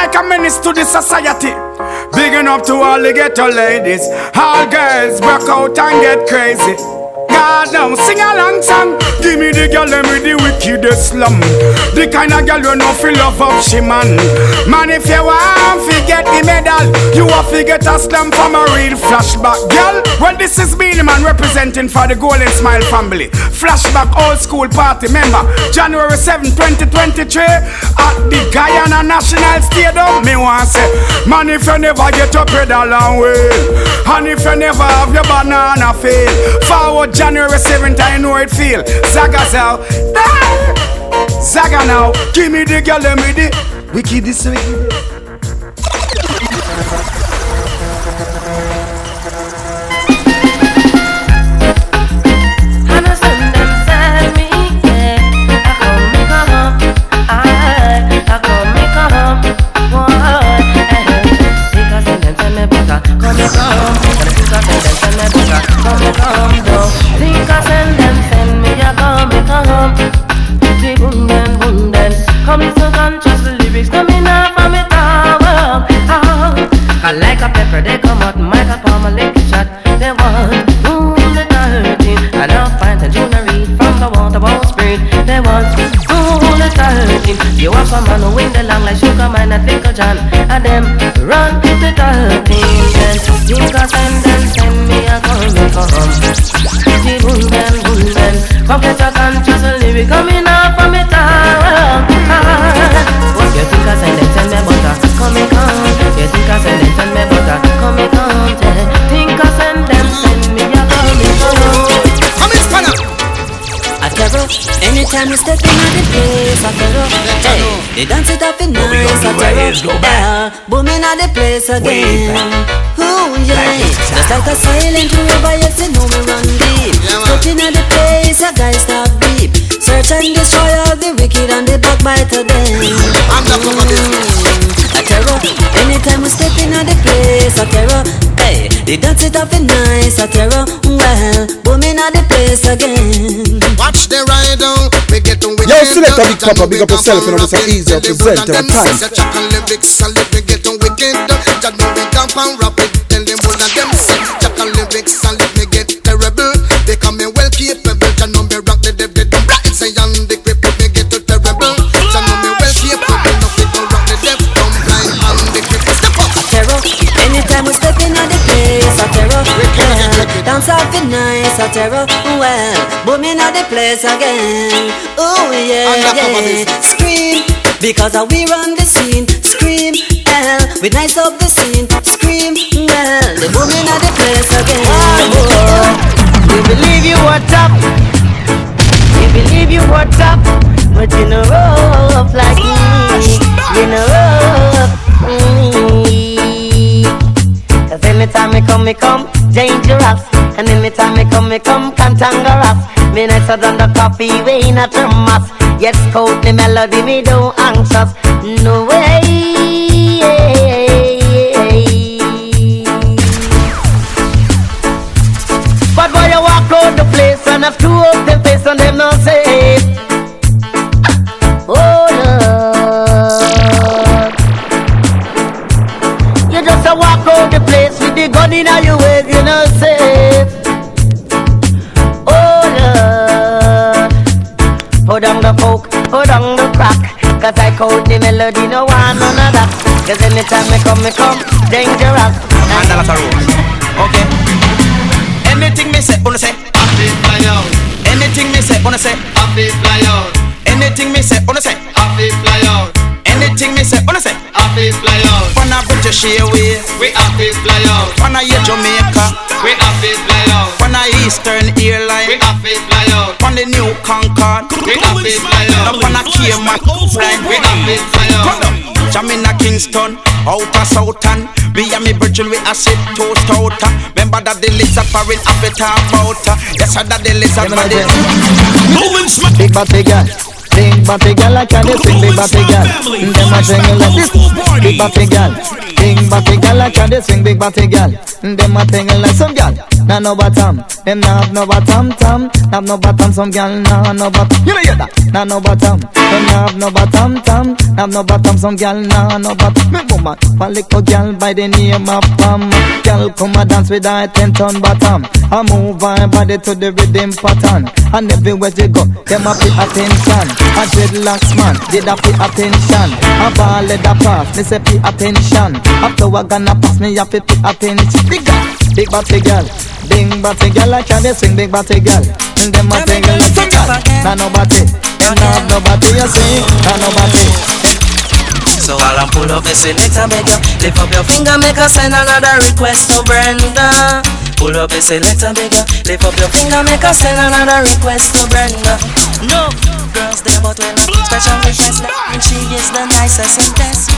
like a menace to the society. Bigging up to all the ghetto ladies. All girls work out and get crazy. God now sing a long song. Give me the girl with the wickedest slum. The kind of girl you know fi love up she man. Man if you want fi get the medal, you have to get a slum from a real flashback girl. Well this is me the man representing for the Golden Smile family. Flashback old school party member, January 7, 2023 at the Guyana National Stadium. Me want say, man if you never get your pedal and wheel, and if you never have your banana fail, forward January 7th, I know it feel. Zagazao, Zaga now. Give me the girl with the wicked this week. I'm a son inside me. I come make a hump. I come make a hump. Because I dance and I booga. Come make a hump. Because I dance and I booga. Come make a hump. Because I dance and I come make a hump. Come listen conscious lyrics coming out from it all. I like a pepper, they come out, might have palm a lick shot. They want whom that are hurting. I love finds a jewelry from the waterfall spirit. They want whom that are hurting. You want someone who win the long like sugar mine and think of John. And them run to the hurting. You can send me a call, me come home. The woman, come get your conscious lyrics coming out from it all. What you think I send them, tell me about that. Come and come. You think I send them, tell me about that. Come and come. Think I send them, send me a coming home. Come and spanner. I tell you, anytime you step in at the place, I tell you, hey, they dance it up in nice, I tell you, booming at the place again. Oh yeah, just like a silent river, yes, you know we run deep. Stepping at the place, a guy stop deep. Search and destroy all the wicked and the backbiter them. A terror. Anytime we step in at the place, a terror. Hey, they dance it up in nice, a terror. Well, booming at the place again. Watch the ride down. We get on with yo, select a big copper, big up yourself, you know it's so easy to present every time. Chicken lyrics, I live and get on wicked. That no big camp and rap it. Tell them one of them set. Chicken lyrics, I live and get terrible. They come in well capable. Can no me rock the devil. Say on the grip, me get to terrible. So no me well here, probably nothing to rock the death. Come blind on the grip, step up. Terror, anytime we step in at the place, a terror. Dance off it nice, a terror. Well, booming at the place again. Oh yeah, yeah. Scream, because we run the scene. Scream, hell, we nice up the scene. Scream, well, the booming at the place again. Oh, oh. We believe you were top. Believe you were top, but you know up like me. You know up me. Cause anytime me come, dangerous. And anytime me come, cantankerous. Me nicer than the coffee, we not a mess. Yet scout the melody, me don't anxious. No way. But boy, you walk out the place and have two of them. And them not safe. Oh Lord, you just walk out the place with the gun in your waist. You're not safe. Oh Lord, hold on the folk, hold on the crack. Cause I caught the melody, no one none of that. Cause anytime me come, dangerous. And that's a rule. Okay. Anything me say, wanna say, I anything me say, wanna say, happy fly out. Anything me say, wanna say, happy fly out. Anything me say, wanna say, happy fly out. Wanna British Airways, we happy fly out. Wanna hear Jamaica, we happy fly out. Wanna Eastern Airlines, we happy fly out. Wanna New Concord, we happy fly out. Wanna Cayman, we happy fly out. Jamina Kingston, outer Southern. We and me Bridget, we a sit toast outer. Remember that the lizard foreign Africa outer. Yes, I that the lizard and the Golden Smile. Big bad big girl, big bad big girl, I can't sing big bad big girl. Them a sing like this, big bad big girl, big bad big girl, I can't sing big bad big girl. Them a sing like some girl, nah no bottom, them nah have no bottom, nah have no bottom, some girl nah no bottom. You know that, nah no bottom. Don't have no bottom, Tom. Have no bottom, some gal nah no bottom. Me woman, one little gal by the name of Pam. Gal come a dance with her 10-ton bottom. I move her body to the rhythm pattern. And everywhere she go, them a pay attention. A dreadlocks man, they da pay attention. A ball let a pass, me say pay attention. After a gonna pass, me a pay attention. Big girl, big body girl, big body girl. I can swing big body girl. And them a single little girl, nah nobody. Nah, nobody you see, nah nobody. So while I pull up the selector, make you lift up your finger, make her send another request to Brenda. Pull up the selector, make you lift up your finger, make her send another request to Brenda. No, girls there but we not special request, and she is the nicest and best.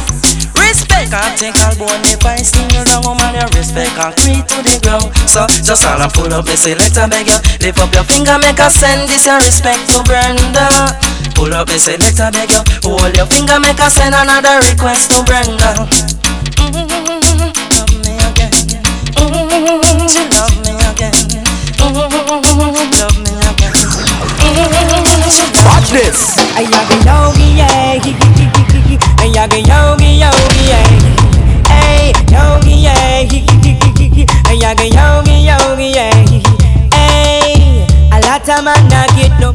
Respect, I think I'll go on the price. You the woman, your respect, I'll creep to the ground. So, just all I pull up the selector, make you lift up your finger, make her send this your respect to Brenda. Pull up the selector, make you hold your finger, make her send another request to Brenda. Love me again. She love me again. Love me again. Watch this. I love you, Yogi, yeah. I love you, Yogi, Yogi, yeah. Hey, Yogi, yeah. I love you, Yogi, Yogi, yeah. Hey, a lot of man not get no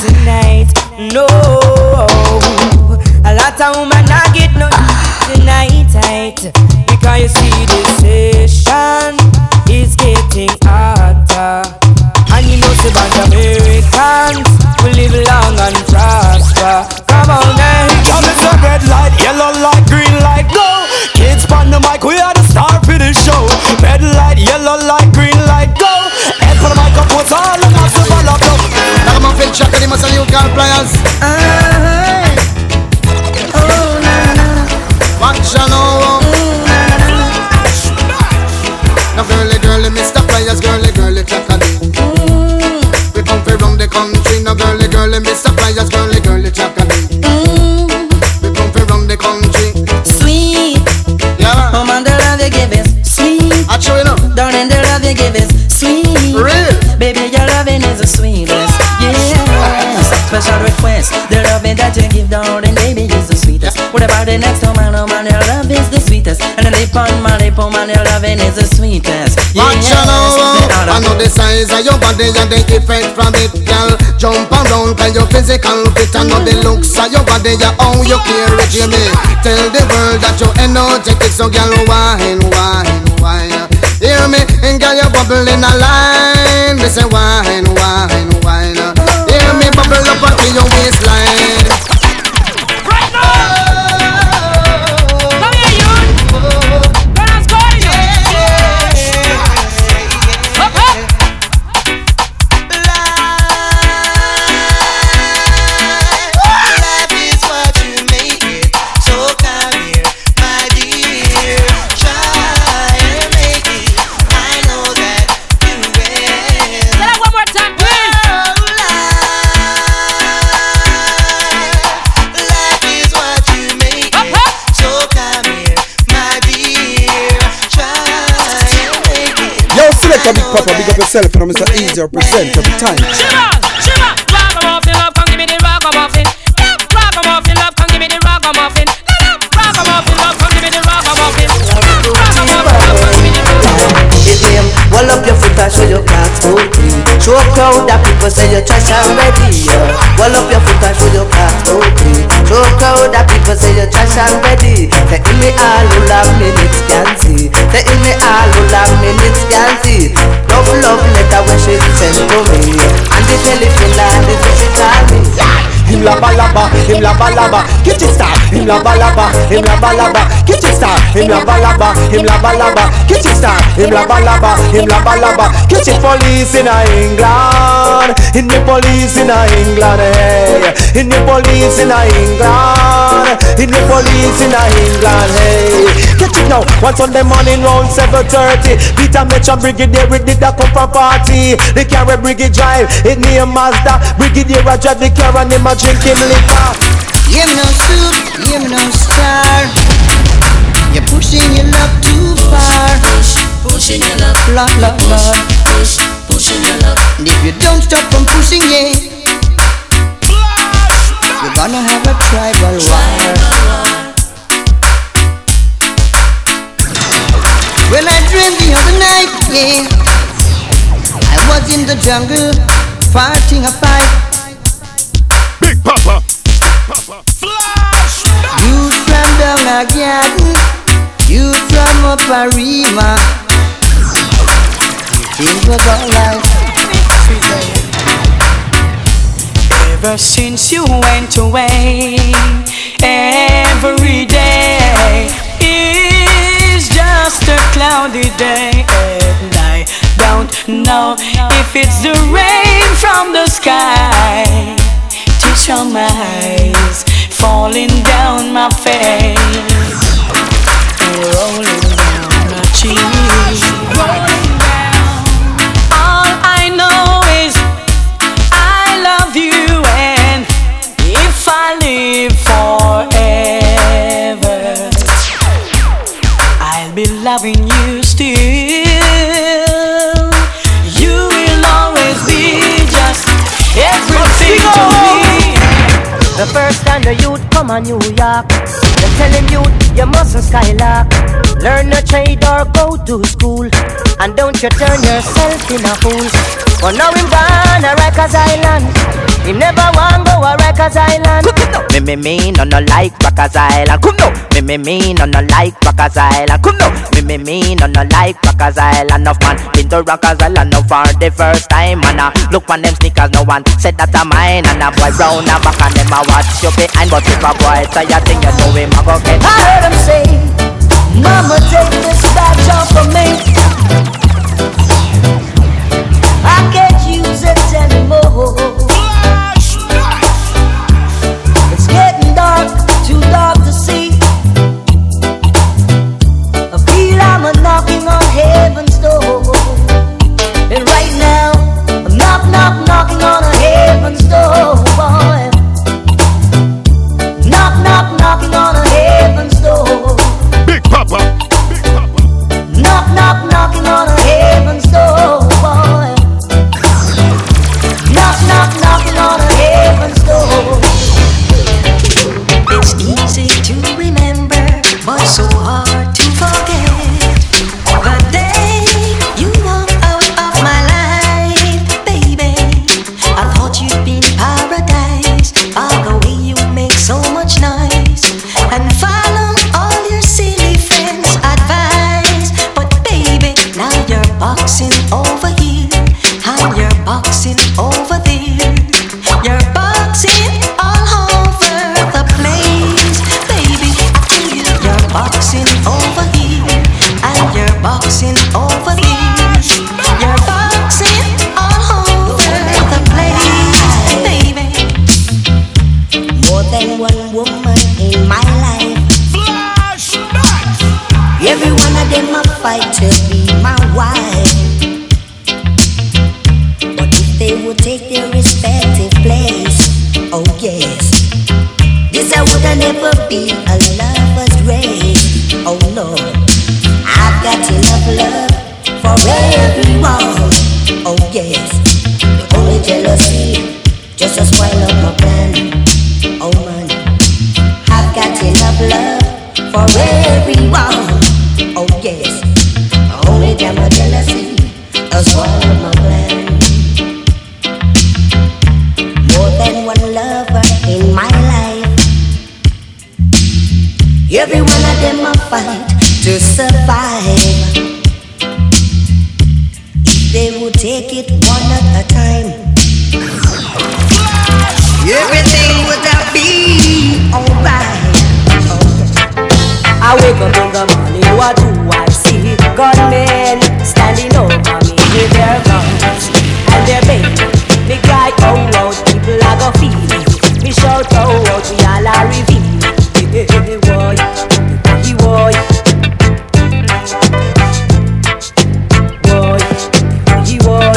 tonight. No, a lot of women I get no tonight, because you see this session is getting hotter. And you know the band Americans will live long and prosper. Come on now, come is a red light, yellow light, green light, go. Kids on the mic, we are the star for the show. Red light, yellow light, green light, go. Head for the microphone, all the maps of all of them. Now girly, girly, Mr. Players, girly, girly, clackadee. We come from round the country. Now girly, girly, Mr. Players, girly, girly, clackadee. We come from round the country. Sweet, yeah. Home and the love you give is sweet. I show you now. Down in the love you give is sweet. Real, baby, your loving is a sweetest. Special request, the loving that you give darling baby is the sweetest. What about the next man? Oh man, your love is the sweetest. And the lip on man, your loving is the sweetest. Yeah, I know the size of your body and the effect from it, girl. Jump around, cause your physical fit. I know the looks of your body, yeah, how you care it, Jimmy. Tell the world that you're energetic, so girl, wine. Hear me, and girl, you're bubbling a line. Me say wine. Hear me bubble up until your waistline. Right now! Come here, you! When I'm scoring you! Up, up! Life is what you make it. So come here, my dear. Try and make it. I know that you will. Say that one more time, please! Big papa, big up yourself, you know, Mr. Easy represent every time. Shiva, rock a muffin, love, come give me the rock a muffin. Rock a muffin, love, come give me the rock a muffin. Rock a muffin, love, come give me the rock a muffin. Rock a muffin, love, come give me the rock a muffin. Give him, wall up your foot and show your cocks OT. Show a crowd that people say you're trash already. Wall up your foot and show your cocks OT. Show a crowd that people say you're trash already. They in me all who love minutes can see. They in me all who love minutes can see. Love, love letter when she sent to me. And the telephone line is what she call me. Him lava lava, kitchen star. Him lava lava, kitchen star. Him lava lava, kitchen star. Him lava lava, kitchen police in England. In the police in England, hey. In the police in England. In the police in England, hey. Catch it now, once on the morning round 7:30. Peter Metro Brigadier did a come from party. They carry Brigadier drive, it near Mazda. Brigadier a drive the car and him a drinking liquor. Give me no soup, give me no star. You're pushing your love too far. Pushing your love, love, love, love. Pushing your love. And if you don't stop from pushing it, you're gonna have tribal water. Well, I dreamed the other night, yeah, I was in the jungle fighting a fight. Big Papa, Flash! You from down again, you from up Arima. It was alright. Ever since you went away, every day is just a cloudy day, and I don't know if it's the rain from the sky, teach on my eyes, falling down my face, rolling down my cheeks, rolling down. All I know is I love you, and if I live forever, I'll be loving you still. You will always be just everything to me. The first time the youth come on New York, they're telling you you mustn't skylark. Learn a trade or go to school, and don't you turn yourself in a fool. But now him gone a Rikers Island, he never want go a Rikers Island. Me no like Rikers Island. Come no, me no like Rikers Island. Come no, me no like Rikers Island. Of man been to Rikers Island no for the first time, and I look on them sneakers, no one said that I'm mine. And a boy round a back and them a watch you behind, but if a boy say a thing you know him a go get. I heard him say, "Mama, take this badge off of me. I can't use it anymore. It's getting dark, too dark to see. I feel I'm a knocking on heaven's door, and right now I'm knocking on a heaven's door, boy. Knocking on a heaven's door. Big Papa, Big Papa. Knocking on a heaven's door, boy. Knocking on a heaven's door. It's easy to remember, but so hard to forget. The day you walked out of my life, baby, I thought you'd be in paradise. Oh, the way you make so much noise. And follow all your silly friends' advice. But baby, now you're boxing over here, and you're boxing over there. You're boxing all over the place. Baby, I tell you, you're boxing over here, and you're boxing over there. You're boxing all over the place. Baby, more than one woman in my every one of them a fight to be my wife. But if they would take their respective place, oh yes, this I would have never be a lover's race. Oh no, I've got enough love for everyone. Oh yes, the only jealousy just a spoil of my plan. Oh man, I've got enough love for everyone. Oh yes, only damn a jealousy as one of my plan. More than one lover in my life, every one of them a fight to survive. If they would take it one at a time, everything would have been alright. I wake up in the morning, what do I see? Gunmen standing over me with their guns and their baby. Me cry out loud, people are gonna feel it. Me shout out, we all are revealed. Hey, hey, hey, boy, hey, boy, boy, hey, boy.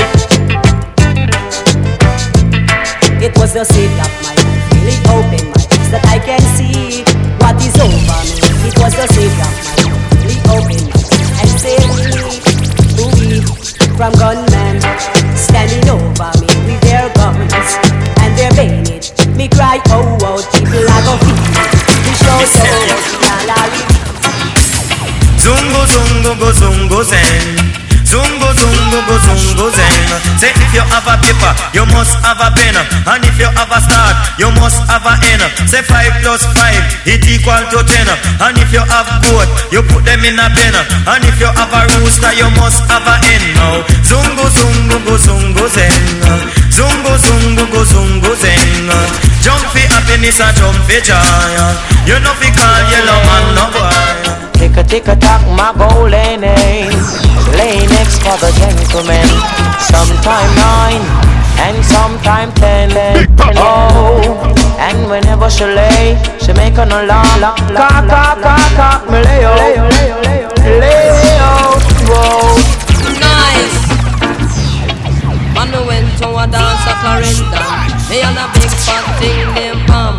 zungo go zungo zen. Zungo zungo go zungo zen. Say if you have a paper, you must have a pen. And if you have a start, you must have a end. Say 5 + 5 = 10. And if you have goat, you put them in a pen. And if you have a rooster, you must have a hen. Now zungo zungo go zungo zen. Zungo zungo go zungo zen. Jump for happiness and jump for joy. You know fi call your love and no boy. Tick a tick a tock, my golden ace. Lay next for the gentleman. Sometime 9 and sometime 10. Oh, and whenever she lay, she make an alarm. Cock, cock, cock, cock, me lay out, lay out, whoa. Nice. Man, we went to a dance at Clarendon. They had a big fat thing named Pam.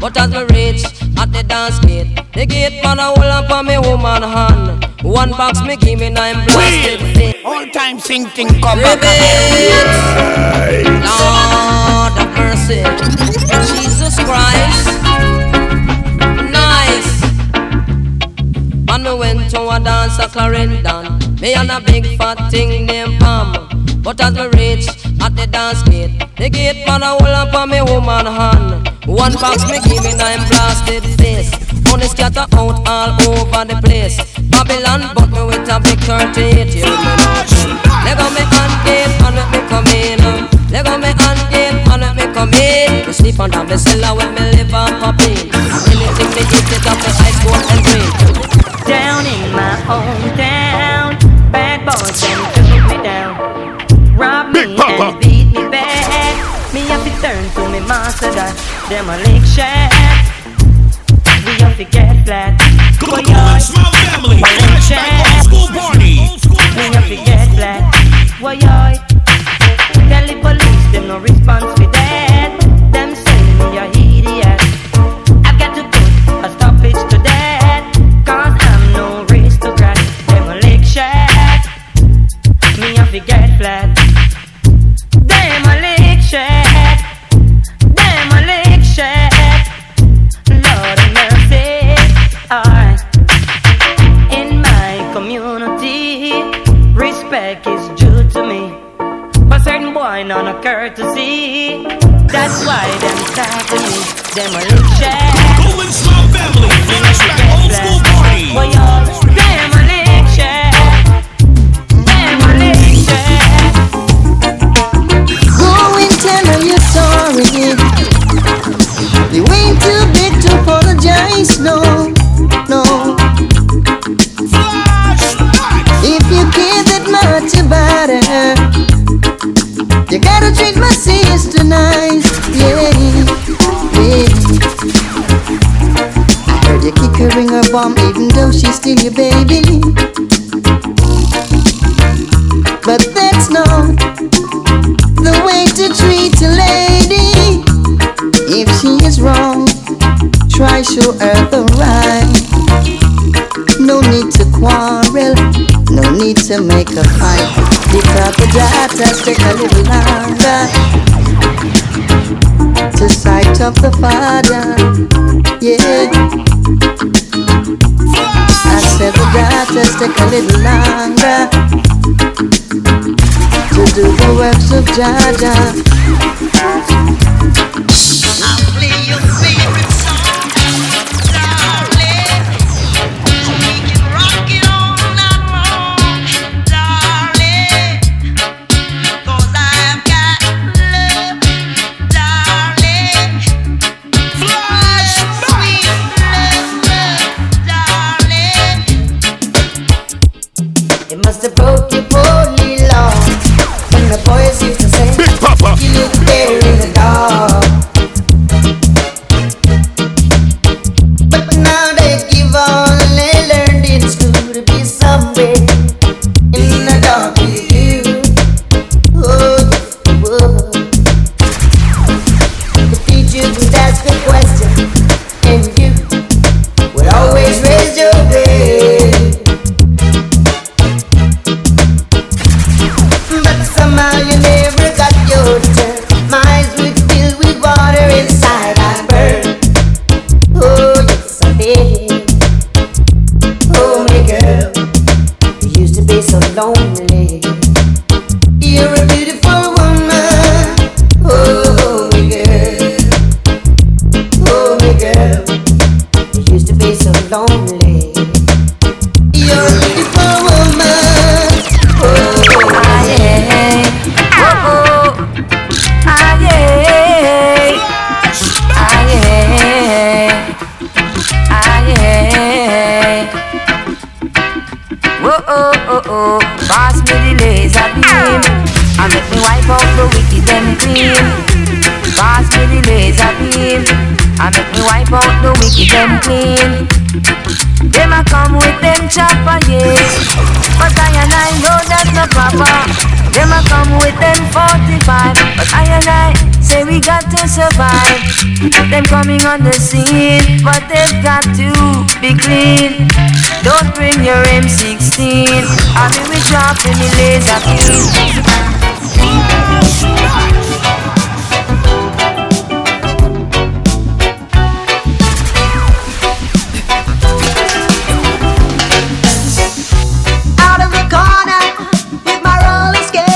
But as we reached at the dance gate, the gate man a hold up on me woman hand. One box me give me 9 plastic things. All time sing thing come back. Lord of mercy, Jesus Christ. Nice. And me went to a dance at Clarendon. Me and a big fat thing named Pam. But as we reach at the dance gate, the gate man a hold up on me woman hand. One box me give me 9 blasted face. Money scatter out all over the place. Babylon bought me with a big 38. Let go me hand gate and let me come in. Let go me hand gate and let me come in. You sleep under me cellar when me live on popping. Anything me eat it up me ice cold and drink. Down in my hometown, bad boys and took me down. Rob me and beat me back. Me have to turn to me master that them a lick shaft. We have to get flat. Golden Smile family. Old school party. We have to get flat. Why I tell the police them no response for that. Them say me a idiot. I've got to put a stoppage to that. 'Cause I'm no aristocrat. Them a lick shaft. Me have to get flat. On a courtesy, that's why them tackle me, them a lick shack. Golden Smile family, flashback old school party. Well, y'all, them a lick shack, them a lick shack. Go and tell them you're sorry. You ain't too big to apologize, no, no. Flashback. If you care that much about her, you gotta treat my sister nice, yeah, yeah. I heard you kick her in her bum even though she's still your baby. But that's not the way to treat a lady. If she is wrong, try show her the right. No need to quarrel, no need to make a fight. You talk a lot, just take a little longer to sight of the Father, yeah. I said the God, just take a little longer to do the works of Jaja. I'll play your favorite song, darling. We can rock it all night long, darling. Broke your body, Lord. When the boys used to say, Big Papa. lonely. You're a beautiful woman, oh my girl, oh my girl. You used to be so lonely. You're a beautiful woman, oh I am, oh I am, I am, I am. Oh, oh, oh, pass me the laser beam and let me wipe out the wicked and clean. Pass me the laser beam and let me wipe out the wicked and clean. Them a come with them chopper, yes, but I know that's not proper. Them a come with them 45, but I and I say we got to survive. Them coming on the scene, but they've got to be clean. Don't bring your M16, I'll be with y'all in the laser beam. Out of the corner with my roller skate.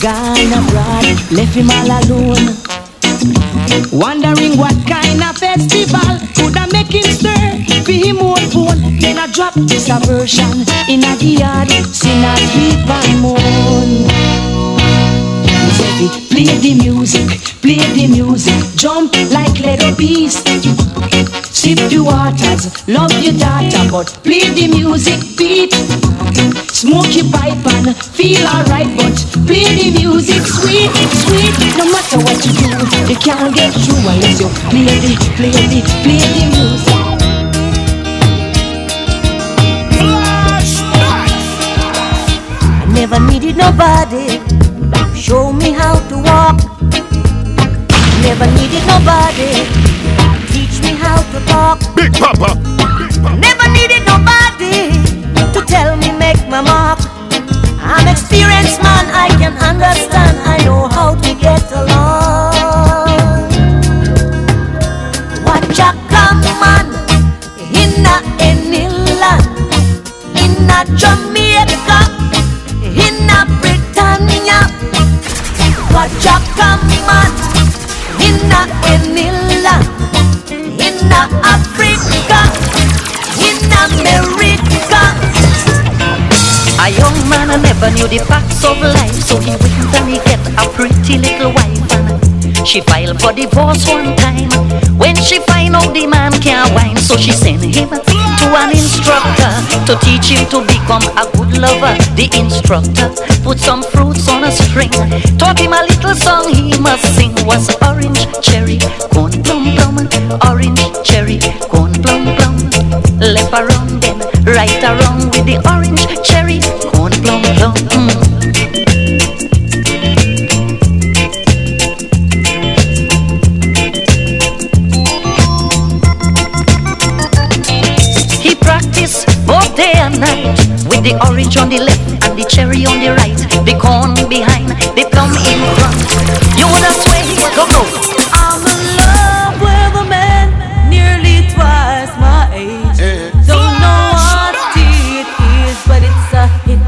Gone abroad, left him all alone. Wondering what kind of festival could I make him stir, be him old phone. Then I drop this aversion in a yard, sing a sweet and moan. Play the music, play the music, jump like little beast. Sip your waters, love your daughter, but play the music beat. Smoke your pipe and feel alright, but play the music sweet, sweet. No matter what you do, you can't get through unless you play the, play the, play the music. I never needed nobody to show me how to walk. I never needed nobody to teach me how to talk. Big Papa, Big Papa. I never needed nobody to tell me make my mark. I'm experienced man, I can understand, I know how to get along. Watch a come man in a any land, in a Jamaica, in a Britannia, I never knew the facts of life. So he went and he get a pretty little wife, and she filed for divorce one time. When she find out the man can't whine, so she sent him to an instructor to teach him to become a good lover. The instructor put some fruits on a string, taught him a little song he must sing. Was orange, cherry, corn, plum, plum. Orange, cherry, corn, plum, plum. Left around then, right around with the orange, cherry, corn, plum, plum. He practiced both day and night with the orange on the left and the cherry on the right, the corn behind, the plum in front. You would have swear he would go out.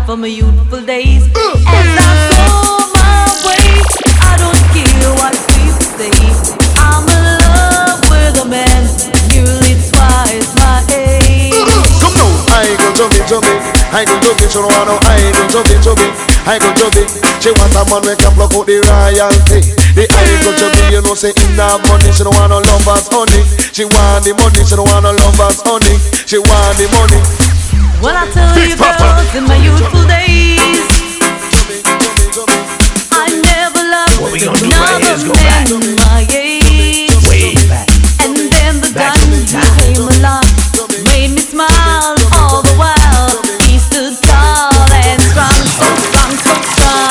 For my youthful days, as I go my way, I don't care what people say. I'm in love with a man nearly twice my age. Come on, I go chubby, I go chubby, I go chubby. She want a man we can block out the royalty. The eye go to be, you know, say in that money. She don't want no lovers, honey. She want the money, she don't want no lovers, honey. She want the money. Well, I tell you girls, in my youthful days I never loved another man my age. And then the time he came along, made me smile all the while. He stood tall and strong, so strong, so strong.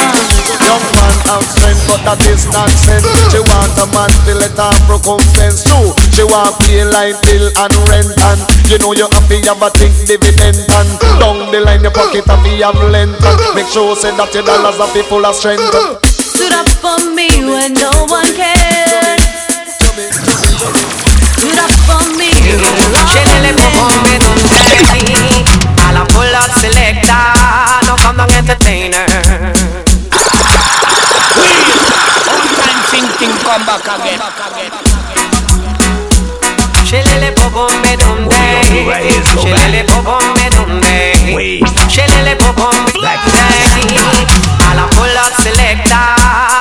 Young man have strength, but that is nonsense. She want a man to let her recompense too. She want pay line bill and rent, and you know you have to have a think dividend, and down the line your pocket have to have length. Make sure say that your dollars are full of strength. Stood up for me when no one cared. Stood up for me when no one cared. A la pull up selector, no come down entertainer. One time thinking come back again. Shelele popo me donde, shelele popo me donde, shelele popo me donde. A la pull-up selector,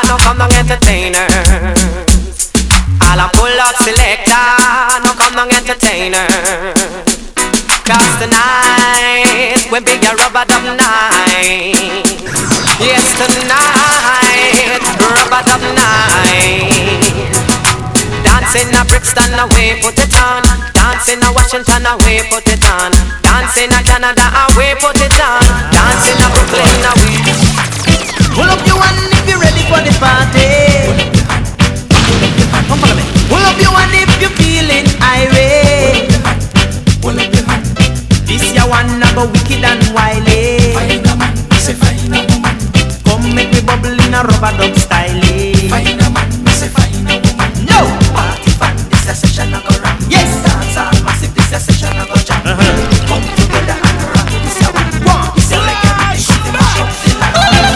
no come down entertainer. A la pull-up selector, no come down entertainer. Cause tonight, we'll be a rub-a-dub night. Yes, tonight, rub-a-dub night. Dancing a Brixton away, put it on. Dancing a Washington away, put it on. Dancing a Canada away, put it on. Dancing a Brooklyn away. Pull up your one if you're ready for the party. Come follow me. Pull up your one if you're feeling irate. Pull up your hand. This your one number wicked and wily. Find a man, say find a woman. Come make me bubble in a rubber dub style. Find a man, say find a woman. No! Session I go round. Yes, dance all massive. This a session I go jam. Come together and rock. This a one. This a like a shoot the show.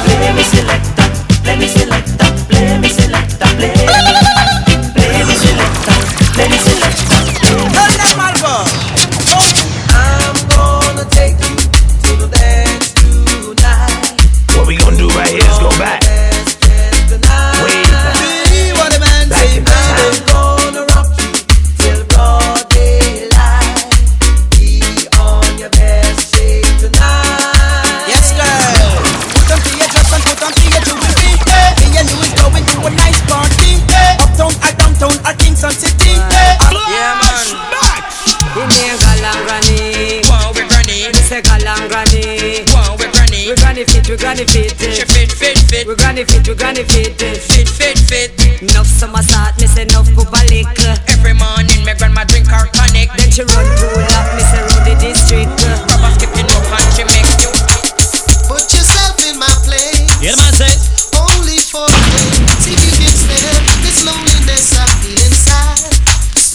Play me selector, play me selector, play me selector, play. Play me selector, play me selector. Turn that malvo. I'm gonna take you to the dance tonight. What we gonna do right here is go back. We're gonna fit it. She fit, fit, fit. We're gonna fit it. Fit, fit, fit. Enough summer start, me say enough poop a lick. Every morning, me grandma drink her tonic. Then she run through lap, me say round the district. Proper skipping up and she make you. Put yourself in my place. Yeah, the man says. Only for a day. See if you can stand this loneliness I feel inside.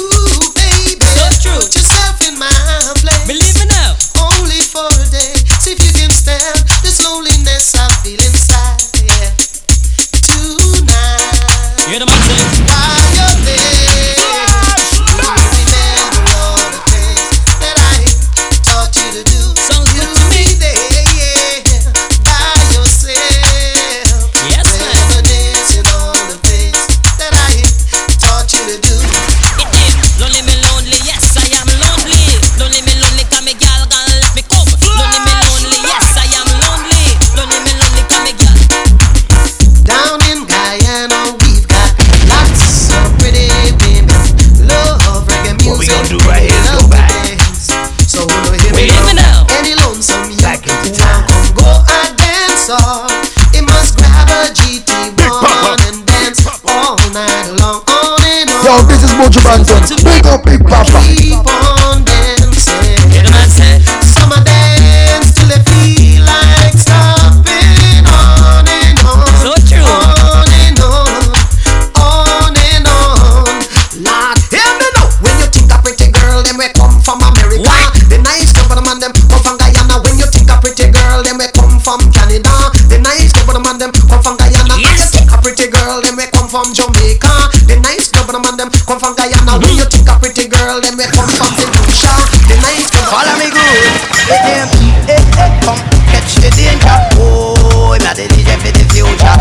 Ooh, baby. So true. Put yourself in my place. Believe it now. Only for a day. See if you can stand this loneliness I feel inside, yeah. Tonight, hear the man say, while you're there, you remember all the things come from Guyana. When you think a pretty girl, then we come from Canada. The nice club of the man, them come from Guyana. Yes. When you think a pretty girl, then we come from Jamaica. The nice club of the man, them come from Guyana. When you think a pretty girl, then we come from the Lucia. The nice club. Follow me good. Come catch the danger. Oh, now the DJ for the future.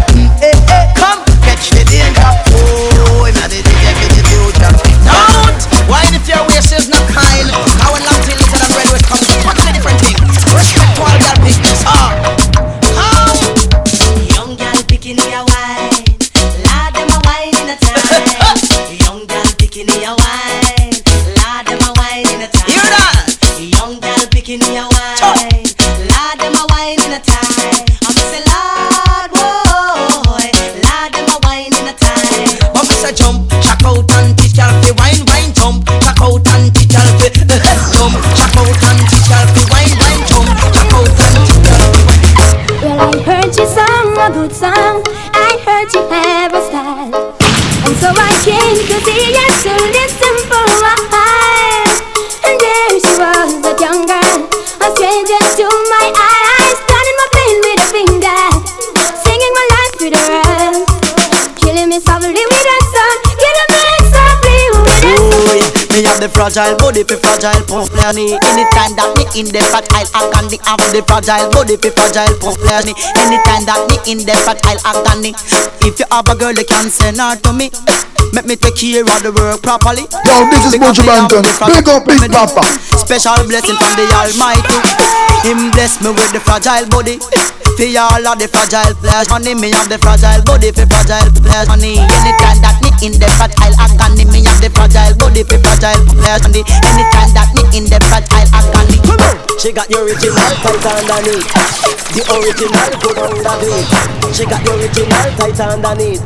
Come catch the danger. Oh, now the DJ for the future. Don't whine if your waist is not kind. I would love to little and bread with comes from much different thing. Respect all girl pickings. How? Young girl picking me a wine. Lad them a wine in a time. Young girl picking me a wine. Lad them a wine in a time. Hear that? Young girl picking me a wine. Lad them a wine in a time. I'm say lad boy. Lad them a wine in a time. But me say jump, check out and teach girl fi wine, wine jump. Check out and teach girl fi jump. Check out and teach girl fi wine, wine jump. Check out and teach girl fi wine. Well, I heard you sang a good song. I heard you have a style, and so I came to see you to listen for a while. And there she was, that young girl, a stranger to my eyes, turning my pain with a finger, singing my life with her eyes, killing me softly with her song, killing me softly with her song. Oh yeah, me have the fragile body for fragile pumpleani. Anytime that me in the fat aisle, I can have the fragile body for fragile pumpleani. Anytime that me in the fat aisle, I can. If you have a girl, you can send her to me. Make me take care of the work properly. Yo, this is Buju Banton. Big up, big papa. Special blessing from the Almighty. Him bless me with the fragile body. For all of the fragile players, honey, me have the fragile body for fragile players, honey. Anytime that me in the fragile agony, me have the fragile body for fragile players, honey. Anytime that me in the fragile agony. Come on, she got the original tight underneath. The original good old agony. She got the original tight underneath.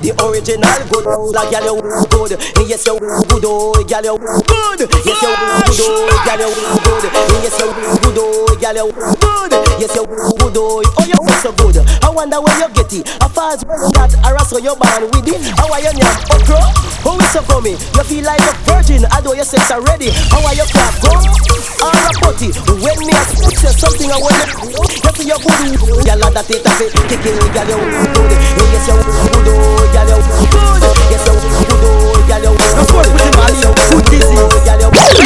The original good old like y'all good. Yes, you good old y'all good. Yes, you good old y'all good. Yes, you good old y'all good. Yes, you good old. Oh, you look so good. I wonder where you get it. How fast you got a so you born with it. How are you now? Oh, bro, how is so coming? You feel like a virgin. I know your sex already. How are you crap? Go all a potty. When me I say something I want you. You see your good. Y'all that it a bit. Kicking y'all good. Yes, you good old. Good. Yes, so good old yellow. Of course, we can all good disease.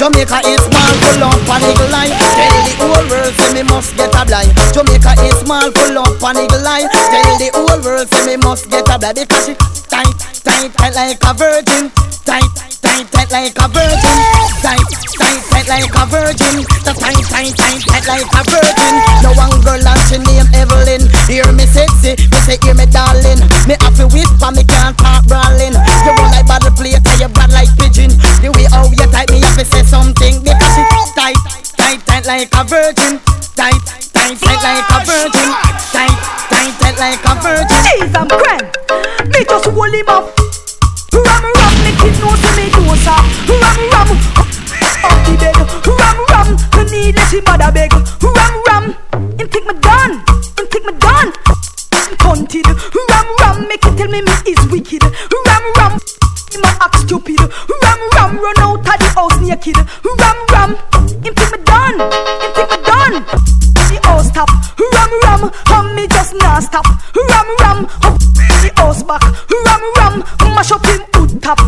Jamaica is small, full of panic line. Tell the whole world, say me must get a blind. Jamaica is small, full of panic line. Tell the whole world, say me must get a blind. Because she tight, tight, tight like a virgin. Tight, tight, tight like a virgin. Tight, tight, tight like a virgin. The tight, tight, tight, tight like a virgin. No one girl and she named Evelyn. Hear me sexy, me say hear me darling. Me happy whisper, me can't talk brawling. You run like battle plate and you bad like pigeon. The way how you type me have to say something. Because she tight, tight, tight like a virgin. Tight, tight, tight like a virgin. Tight, tight, tight like a virgin. Jeez, I'm grand. Me just hold him up. Ram, ram, me kid knows to me do sir. Ram, ram, up the bed. Ram, ram, me need let him mother beg. Ram, ram, him think me done. Punted. Ram ram make it tell me me is wicked. Ram ram him a act stupid. Ram ram run out of the house naked. Ram ram him pick me down. Him pick me down. The house stop. Ram ram and me just nah stop. Ram ram up the house back. Ram ram mash up him hood top.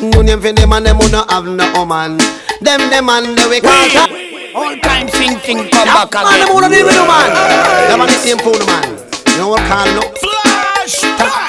No name for them and them who no have no woman. Them them and the wicked. All time sing come now, back again. Man, the with no man. The man is same phone man. You know what call no? Flash. Ta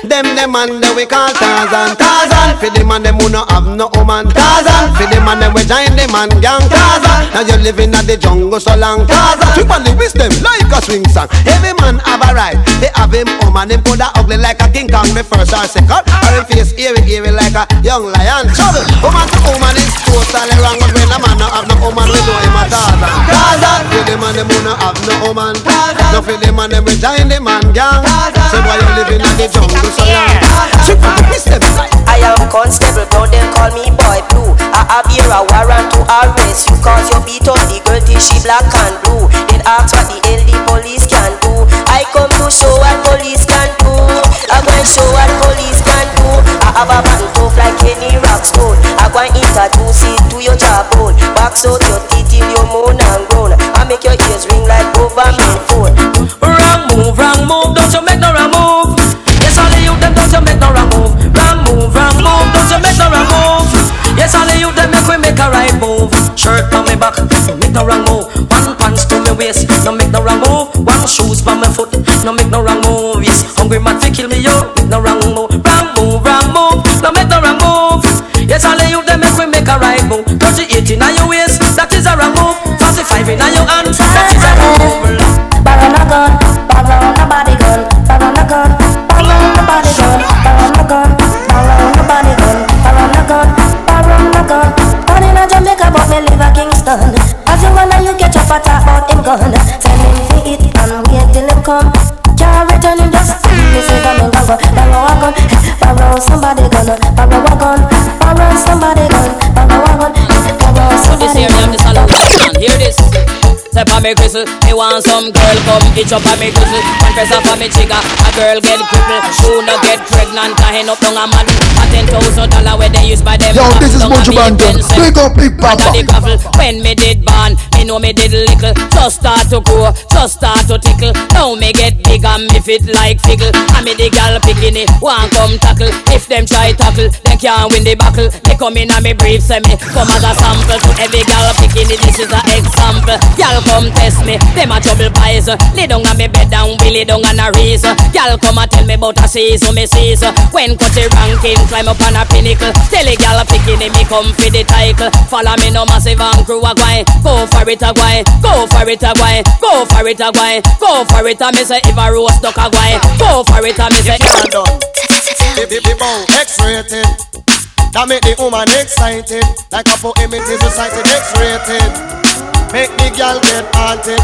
Them man that we call Tarzan. Tarzan for the man, them who no have no man. Tarzan for the man that we join the man gang. Tarzan. Now you living in the jungle so long. Tarzan. Trip on the wisdom like a swing song. Every man have a right. Have him home and him put that ugly like a King Kong. Me first or second. Or him face eerie, eerie like a young lion. Trouble. Woman to woman is totally wrong. But when a man no have no woman, we know him a Tarzan. Tarzan. For the man them who no have no woman. Tarzan. No for the man them we join the man gang. Tarzan. So why you living in the jungle so long? Tarzan. I am Constable, though they call me Boy Blue. I I bear a warrant to arrest you, cause you beat up the girl till she black and blue. Then ask what the hell the police can do. I come to show what police can do. I go and show what police can do. I have a band tough like any rock stone. I go and introduce it to your jawbone. Box out your teeth till you moan and groan. I make your ears ring like government phone. Wrong move, don't you make no wrong move. Yes, all the youth them don't you make no wrong move. Wrong move, don't you make no wrong move. Yes, all the youth them make we make a right move. Shirt on me back, don't make no wrong move. One pants to me waist, don't make no wrong move. One shoes by my foot, don't make no wrong move. Yes, hungry man fi kill me yo, make no wrong move. Wrong move, don't make no wrong move. Yes, all the youth them make we make a right move. 38 inna your waist, that is a wrong move. 45 inna your hand, that is a wrong move. Bang on a gun. As you wanna you get your butter out him gun. Send him for it and wait till him come. Can't return him just he says I'm in gun. Borrow a gun, borrow somebody gun. Borrow a gun, borrow somebody gun. Borrow a gun, borrow somebody gun. This hear this. Step on me crystal, me want some girl come hitch up on me crystal. Confess up on me chigga, a girl get crippled. Shoe no get pregnant, can't up on a man. $10,000 where they use by them. Yo, this is Buju Banton. Big up, big papa. When me did ban, me know me did little. Just start to grow, just start to tickle. Now me get big and me fit like figgle. And me the girl picking it, won't come tackle. If them try tackle, they can't win the battle. They come in and me brief, say me come as a sample. To every girl picking it, this is an example. Girl come test me, them a trouble pies. Lay down on me bed and we lay down on a race. Girl come and tell me about a season, me season. When cut the ranking, climb up on a pinnacle. Tell a gal picking it, me come for the title. Follow me no massive and crew a guy. Go for it a guy, go for it a guy, go for it a guy, go for it a miss if I roast duck a guy. Go for it a miss if I done. The bow X-rated. That make the woman excited. Like a poem it is recited X-rated. Make the gal get haunted.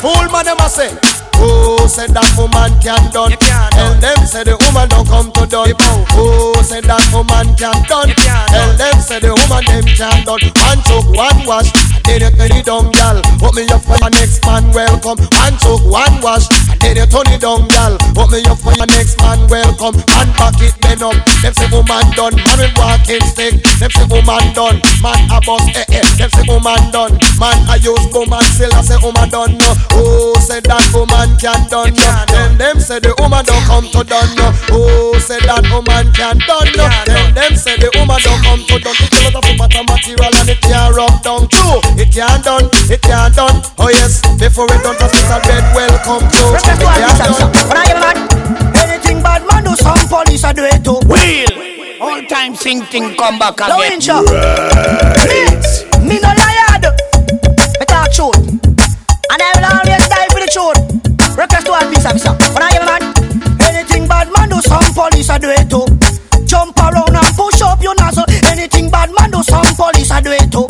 Fool man them a say. Oh, said that woman can done. Tell them said the woman don't come to done. Oh, said that woman can done. Tell them said the woman them can done. One choke, one wash. Did you turn it down, gal? Put me up for your next man, welcome. One choke, one wash. Did you turn it down, gal? Put me up for your next man, welcome. And back it then up. Them say woman done. Man with walking stick. Them say woman done. Man a boss, eh eh. Them say woman done. Man I use woman still. I say woman done no. Oh, said that woman can done no. Then them say the woman don't come to done no. Oh, say that woman can done no. Then them say the woman don't come to done. It's a lot of butter material and it can't rub down too. It can't done, it can't done. Oh yes, before it done, just miss a bed. Welcome to it can't. Anything bad man do, some police are do it too. Wheel, all time sing thing come back again. No right. Me no liar. Me talk truth. And I will always die for the truth. Request to have peace, officer. When I give a man, anything bad man do, some police I do it too. Jump around and push up your nozzle. Anything bad man do, some police I do it too.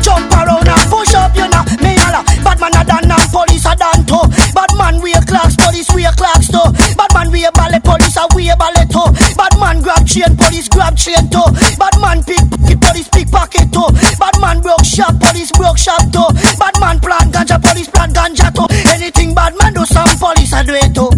Jump around and push up your nozzle. Me yalla, bad man a done and police a done too. Bad man wear clocks, police wear clocks too. Bad man wear ballet, police a wear ballet too. Bad man grab chain, police grab chain too. Bad man pickpocket, police pickpocket too. Bad man broke shop, police broke shop too. Bad man plant ganja, police plant ganja too. Anything bad man do, some police a do it too.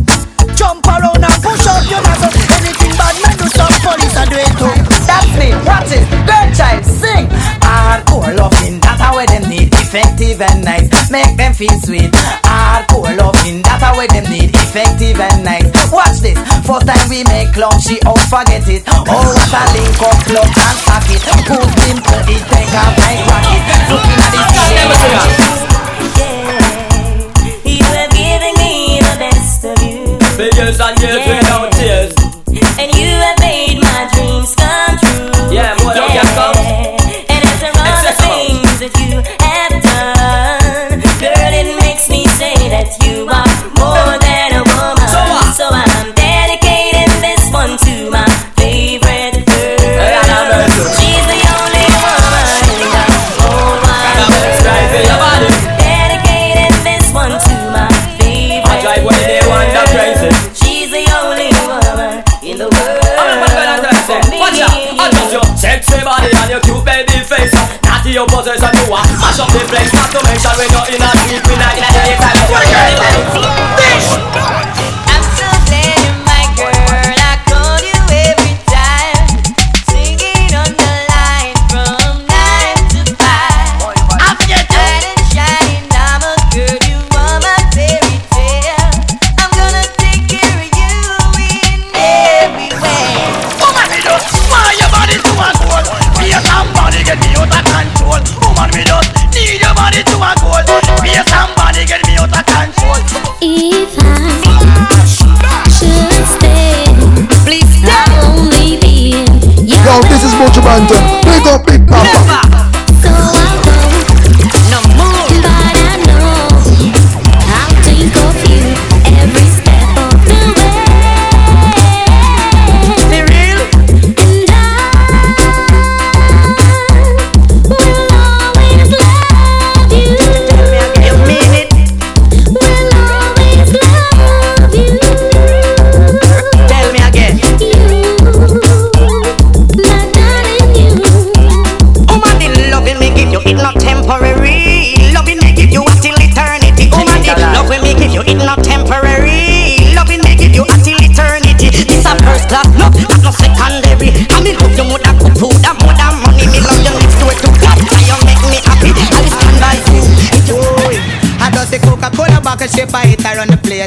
Jump around and push up your nozzle. Anything bad man do, some police a do it too. That's me, practice, girl child, sing. Hardcore loving, that's how them need. Effective and nice, make them feel sweet. Hardcore loving, that's how them need. Effective and nice, watch this. First time we make love, she out forget it. Oh, what a link up, club and pack it. Cool simple, it take off like rocket. Looking at this girl, never forget. You have given me the best of you. For years and years without tears. And you have made my dreams come true. Yeah, boy, don't get come. And it's a lot of things that you have done. Girl, it makes me say that you are more than a woman. So I'm dedicating this one to my favorite girl. She's the only woman in the whole wide world. Dedicating this one to my favorite girl. She's the only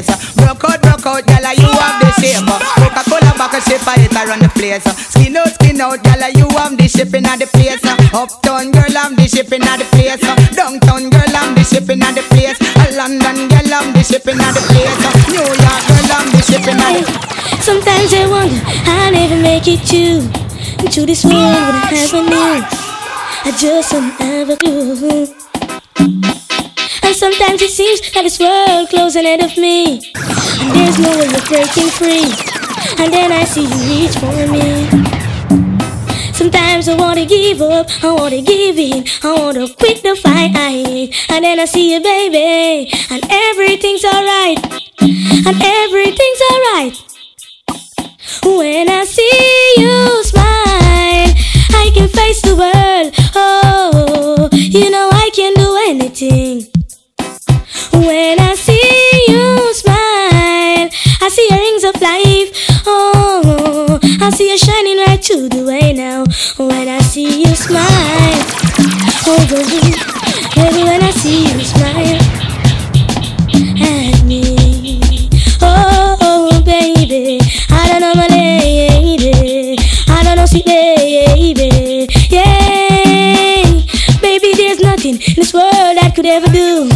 place. Broke out, gala, you have the same. Coca-Cola back a ship, I hit around the place. Skin out, gala, you have the shipping at the place. Uptown girl, I'm the shipping at the place. Downtown girl, I'm the shipping at the place. London girl, I'm the shipping at the place. New York girl, I'm the shipping at the place. Sometimes I wonder I'll never make it to into this world what happened. I just don't have a clue. And sometimes it seems that this world closing ahead of me, and there's no way of breaking free. And then I see you reach for me. Sometimes I wanna give up, I wanna give in, I wanna quit the fight. And then I see you, baby, and everything's alright. And everything's alright. When I see you smile, I can face the world. Oh, you know I can do anything. When I see you smile, I see your rings of life. Oh, I see you shining right through the way now. When I see you smile, oh baby, baby, when I see you smile at me, oh, oh baby, I don't know my lady, I don't know see baby, yeah, baby, there's nothing in this world I could ever do.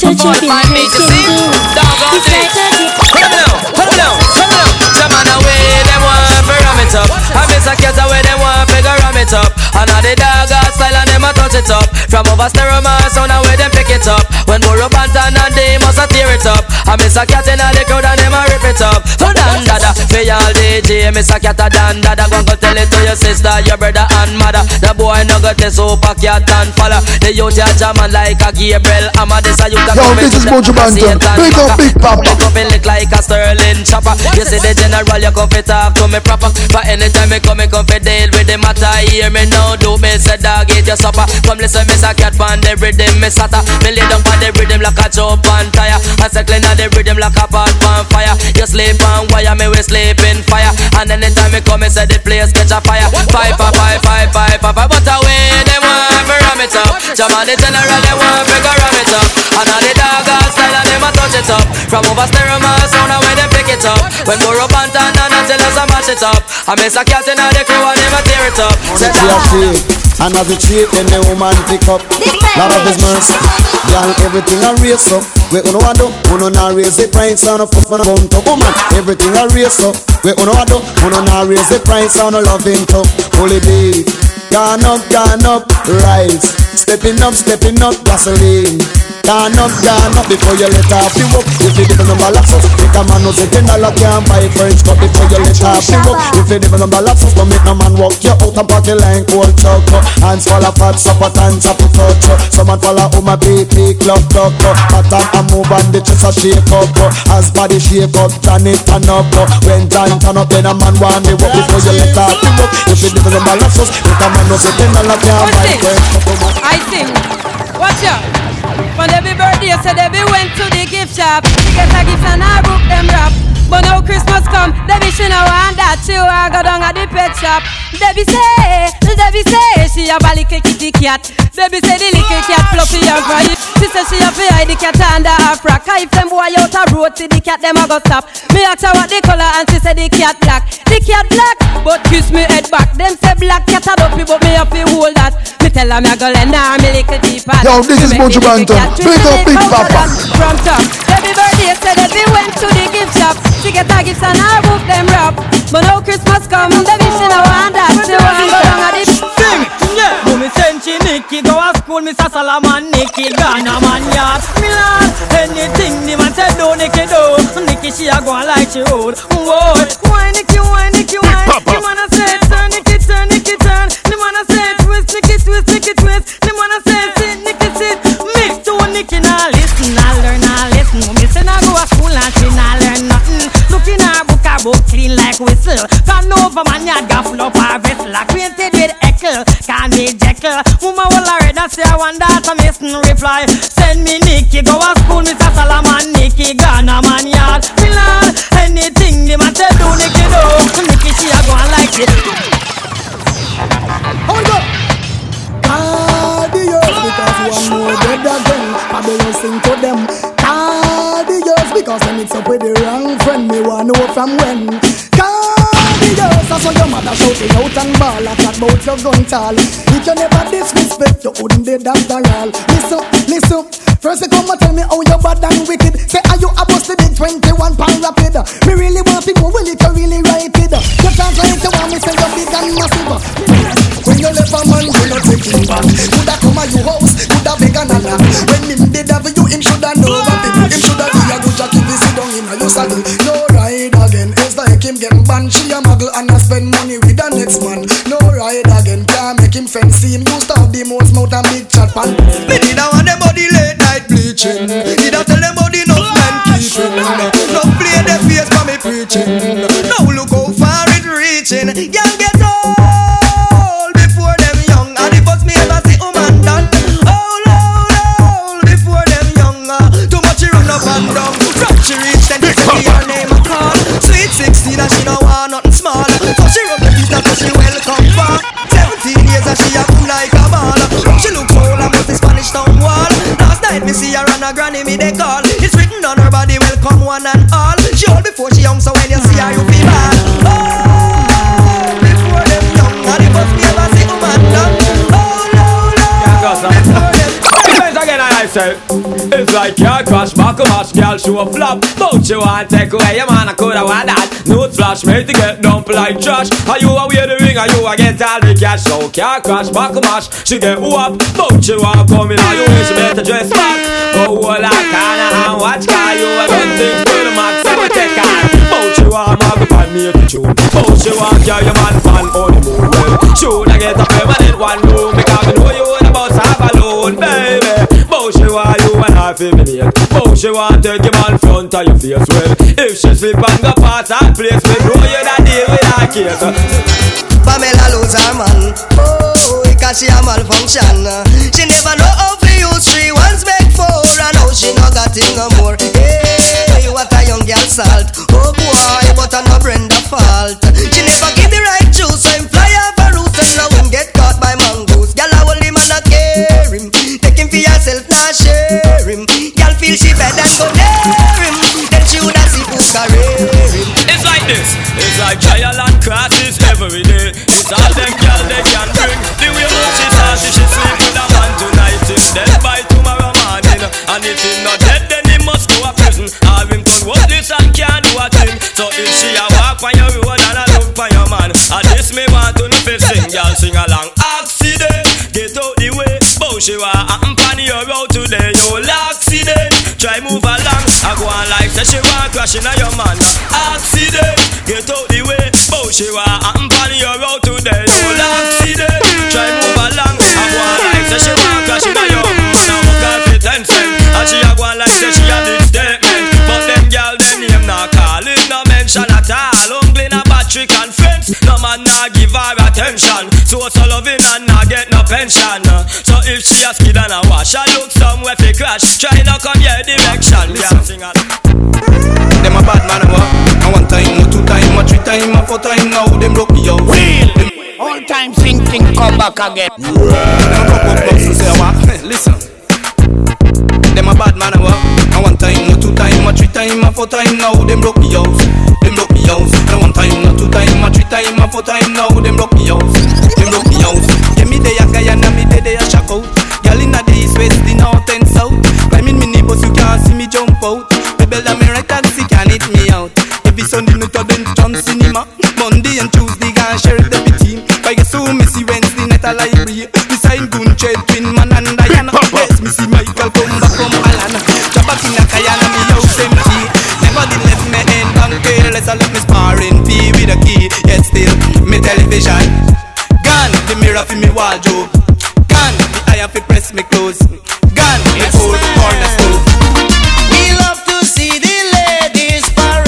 Touch you in my face, you do. It's like nothing. Hold on, hold on. Some man away, them want to ram it up. I miss a cat away, them want to ram it up. And all the dog art style and them a touch it up. From over Steroma, sound away, them pick it up. When Buju Banton and they must a tear it up. I miss a cat in all the crowd and them a rip it up. So dan dada, for y'all DJ, miss a cat a dan dada. Go and go tell it to your sister, your brother and mother. The boy no got this super cat and fella. The youth a jamming like a Gabriel Amma. This a youth a yo, this is Buju Banton. Big up, big papa. Make up it look like a Sterling chopper. You see the general, you come fit off to me proper. But anytime me come fit deal with the matter. Hear me now, do me say dog, eat your supper. Come listen, miss a cat pan the rhythm, me satta. Me lay down pan the rhythm like a chop and tire. I say clean on the rhythm like a pot pan fire. You sleep on wire, me we sleep in fire. And anytime me come, me say the place catch a fire. Five, but away, they want to ram it up. Jamal the general, they want to ram it up. And all the dog style and them a touch it up. From over Steroma, sound away, they pick it up. When Buju Banton and I tell us I mash it up. I miss a cat in all the crew and them a tear it up. And as the treat, then the woman pick up. Love of his mercy, y'all everything I raise up. We uno a do, uno na raise the price on a fussman bound to woman. Everything I raise up. We uno a do, uno na raise the price on a loving top. Holy day, down up, rise. Stepping up, gasoline. Down up, before you let off the rope. If you give a number laps us, make a man no $16 can't buy French cup. Before you let off the rope. If you give a number laps us, don't make no man walk you out and party like old chocolate. Hands full of fat, supper and supper touch. Someone follow who my baby club. Pattern and move and the chest a shake up. As body shake up, turn it turn up. When time turn up, then a man want the work. Before you let off the rope. If you give a number laps us, make a man no $16 can't buy French cup. I think, watch out. When every birthday, so they be went to the gift shop. They get a gift and I book them wrap. But now Christmas come, they be she no want that. She want go down at the pet shop. They be say, she have a little kitty cat. They be say the little cat fluffy and crying. She say she have to hide the cat under her frock. If them boy out a road to the cat, them a go stop. Me ask her what the color and she say the cat black. The cat black, but kiss me head back. Them say black cat a dopey, but me have to hold that. Me tell her me a go lend her me little teapot. Yo, this is Buju Banton. Big up, big papa. From top, every birthday said that they went to the gift shop. She get her gifts and her book them wrap. But now Christmas come, they wish she no want that. She want go down at the thing. Yeah, me send she Nikki go to school. Me sa Salaman Nikki Ghana man yard. Me lad, anything the man said do Nikki do. Nikki she a go like she old. Whoa, why Nikki? The man a say turn Nikki turn. The man a say twist Nikki twist. The man a say sit Nikki sit. Mix to Nikki now listen, I learn. Me say now go to school and she now learn nothing. Looking at book a book clean like whistle. Come over man yard got full up a vessel. Acquainted with Eckle, can't be Jekyll. Woman will already say I want that a missing reply. Send me Nikki go to school, Mr. Salaman Nikki Ghana man yard. Me learn anything the man say do Nikki do. Nikki she a go and like it. Hold up. God the earth because one more dead than them. I don't sing to them. God the earth because them What's up with the wrong friend? Me wanna know from when. Candidates, I saw your mother shouting out and ball at that bout your gun tall. If you never disrespect, you wouldn't did after all. Listen, listen. First you come and tell me how you bad and wicked. Say are you a busted in 21 pound rapid? Me really want to go, will it you really write it? You can't write you want me say you're big and massive. When you left a man, we not take him back. Coulda come at your house, coulda beg and a laugh. When him did have you, him shoulda know what him. Him shoulda do a good job, keep his sit down in a your saddle. No ride again, it's like him get banned. She a muggle and a spend money with the next man. No ride again, can't make him fancy. Him used to have the most mouth and big chat pan. Me did a want them body late. Bleaching, did I tell them about the enough man keeping? No play the face for me preaching. Now look how far it reaching. Young get old before them young. And the first me ever see woman done. Old before them young. Too much she run up and down. From she reach 10 to 60 her name a call. Sweet 16 and she no want nothing small. So she rub the feet up so she welcome back. 17 years and she a cool like a ball. She looks old and must be Spanish town wall. Me see her and her granny me they call. It's written on her body, welcome one and all. She old before she young, so when you see her you feel bad. Oh, before them young, and it must be ever see woman done. Oh, no, no, before them young. Friends again and I say, it's like your crush, buckle mash, girl, show a flop. Don't you want to take away your man, I coulda want that. No flash, mate, to get dumped like trash. Are you a wear the ring, are you a get all the cash? So can't crash, buckle mash, she get whoop. Don't you want coming on you wish you better dress back. Go all I can and watch car. You a good thing for the max, I take car. Don't you want my fan me to tune. Don't you want girl, your man fan on the moon. Should I get a permanent one room? Because I know you want about to have a loan, baby. Don't you want you and half a million. Don't you want to take your man front of your face, well. If she slip and go past that place, we know you that deal with our case. Pamela lose her man, oh, because she a malfunction. She never know how to use 3 ones make 4, and now she no got it no more. Hey, what a young girl salt, oh boy, but I no Brenda fault. She never give the right juice, so him fly off her route, and now him get caught by mongoose. Girl I hold him and I care him, take him for yourself, now share him. Girl feel she better and go dare him, then she woulda see who's career him. It's like trial and crashes every day. It's all them girl they can bring. The way how she starts, she sleep with a man tonight. It's dead by tomorrow morning. And if he's not dead, then he must go to prison. Or him turn worthless and can't do a thing. So if she a walk on your road and a look for your man, and this me want to know if sing, y'all sing along. Accident, get out the way. Bow she want happen on your road today. Yo, accident, try move along. I go on like that she want crashing on your man. Accident. Get out the way, bow she wa and pan your road today. No accident, try move along. I go on like say she want crash in a young man. I walk out with 10 cents, and she a go on like say she a big statement. But them girl them name na call it no mention at all. Only na Patrick and friends, no man na give her attention. So so loving and na get no pension. So if she a skid and a wash, I look somewhere fi crash. Try no come your direction. Listen, sing a them a bad man what? 1 time, no 2 time, no 3 time, no 4 time, now them broke me out. Real! All time sing, come back again. Listen. Them a bad man, what? 1 time, no 2 time, no 3 time, no 4 time, now them broke me out. Them broke me out. 1 time, no 2 time, no 3 time, no 4 time, now them broke me out. Them broke me out. Give me day a Guyana, me day a shack out. Girl in the east, west, the north and south. Climbing mini bus, you can't see me jump out. Rebel America, she can't hit me out. Sunday night I done John cinema. Monday and Tuesday I share the team. I guess so Missy Wednesday night a library. We sign Gunchell, Twin Man and Diana. Yes, Missy Michael come back from Alan. Chabat in a Kayana, me house empty. Never did let me end on careless. I left me sparring fee with a key. Yet still, me television gone, the mirror for me wardrobe gone, the eye for press me clothes gone, the food corner stove. We love to see the ladies I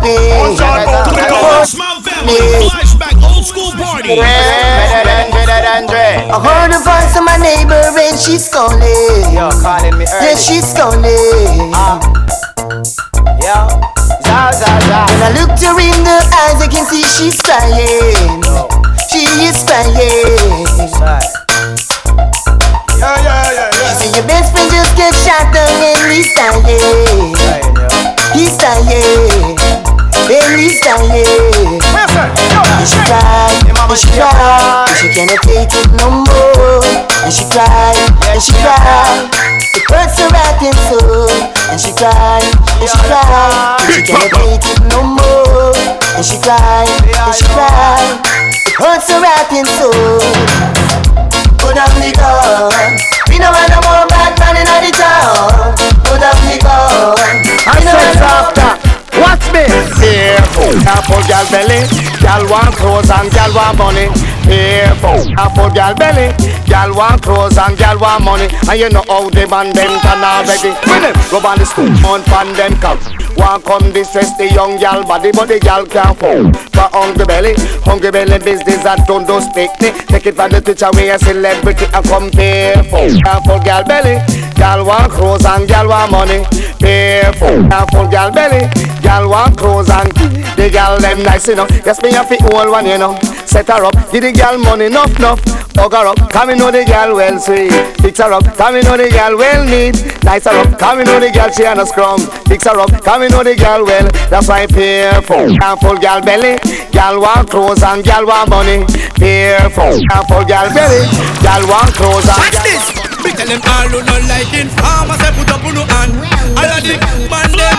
Flashback old school party. I heard the voice of my neighbor and she's calling. Yeah, she's calling. Yeah. When I looked her in the eyes, I can see she's crying. She is crying. And your best friend just gets shot down and he's dying. He's dying. Baby, he's dying. And she cried, and she cried. She cannot take it no more. And she cried, and she cried. It hurts her right and soul. And she cried, and she cried, and she cannot take it no more. And she cried, and she cried, it hurts her right and soul. Good up, nigga, we know I don't want bad man in the town. Good up, nigga, I said after. Watch me! Here, apple gal belly, gal want clothes and gal want money. Here, apple gal belly, gal want clothes and gal want money. And you know how they man them can already. Rub on the school, on them cups. Want come distress the young gal body, but the gal can't fall. For hungry belly business and don't do stick. Take it from the teacher way a celebrity and come careful. Apple gal belly, gal want clothes and gal want money. Careful, apple gal belly. Y'all want clothes and the girl them nice enough. Yes, me have the old one, you know. Set her up, give the girl money, enough. Hug her up, come in know the girl well sweet. Fix her up, come in know the girl well neat. Nice her up, come in know the girl she and a scrum. Fix her up, come in know the girl well. That's why fearful, handful girl belly. Y'all want clothes and y'all want money. Fearful, handful girl belly. Y'all want clothes and watch this! Me tell them all who don't like it. Farmers they put up on the hand. All of the man them.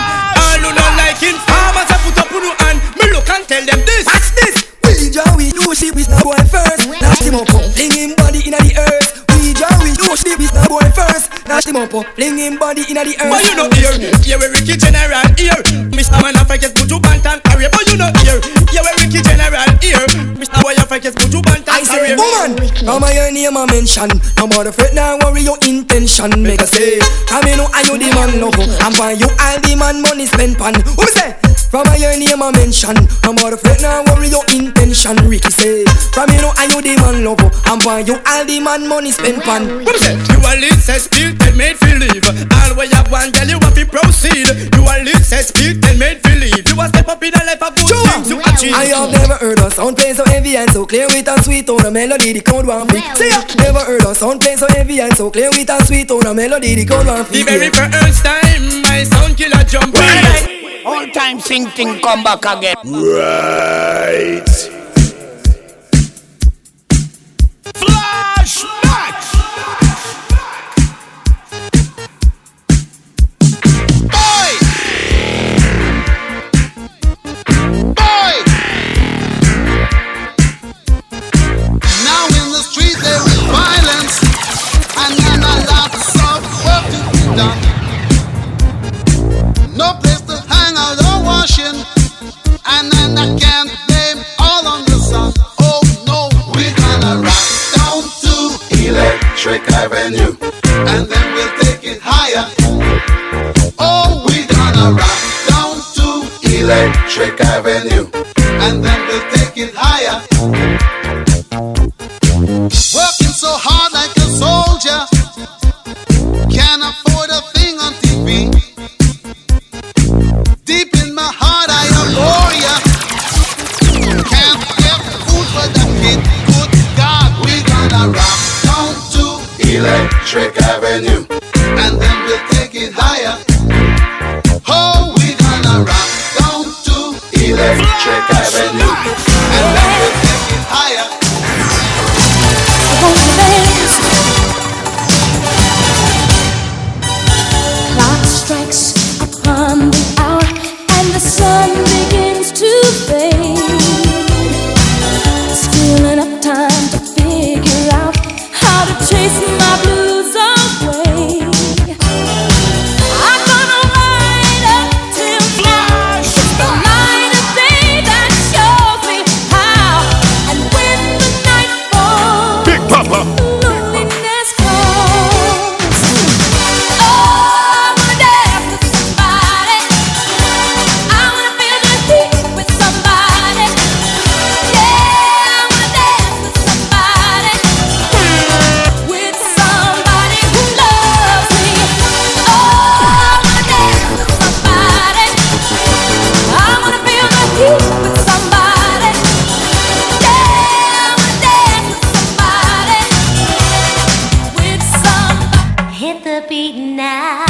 Farmers I put up on and me look and tell them this. Watch this. We John we do shit with the boy first. Nash him up, fling him body inna the earth. We John we do shit with the boy first. Nash him up, fling him body inna the earth. But you know here, yeah we Ricky General here. Mr. Man I fakes Buju Banton career. But you know here, yeah we Ricky General here. Mr. Boy I fakes Buju Banton career. Woman, come on your name I mention. No more fret now worry your intention. Make a say, come in I you the man no. And why you all the man money spent pan. Who say? From a your name I mention. No more fret now worry your intention. Ricky say, from you know I you the man love. And why you all the man money spent pan. Who say? You are little still and made feel live. Always have one girl you have to proceed. You are little still and made feel live. You are step up in a life of good things you achieve. I have never heard a sound play so heavy and so clear with a sweet on a melody the crowd won't pick. Say I never heard a sound play so heavy and so clear with a sweet on a melody the crowd won't pick. The very first time my sound killer jump. All time sing thing come back again. Right. Flashback. Boy. Boy. Now in the street there is violence, and then a lot of soft work to be done. No place to hang out or washing, and then I can't blame all on the sun. Oh no, we're gonna rock down to Electric Avenue, and then we'll take it higher. Oh, we're gonna rock down to Electric Avenue, and then we'll take it higher. Working so hard like a soldier, can't afford a thing on TV. Deep in my heart I adore ya. Can't get food for the kid. Good God, we gonna rock down to Electric Avenue, and then we'll take it higher. Oh, we gonna rock down to Electric Avenue, and then we'll take it higher. I want to dance. Clock strikes upon the hour. The sun begins to fade. Still enough time to figure out how to chase my blues away. I'm gonna light up till now. It's the light of day that shows. late now.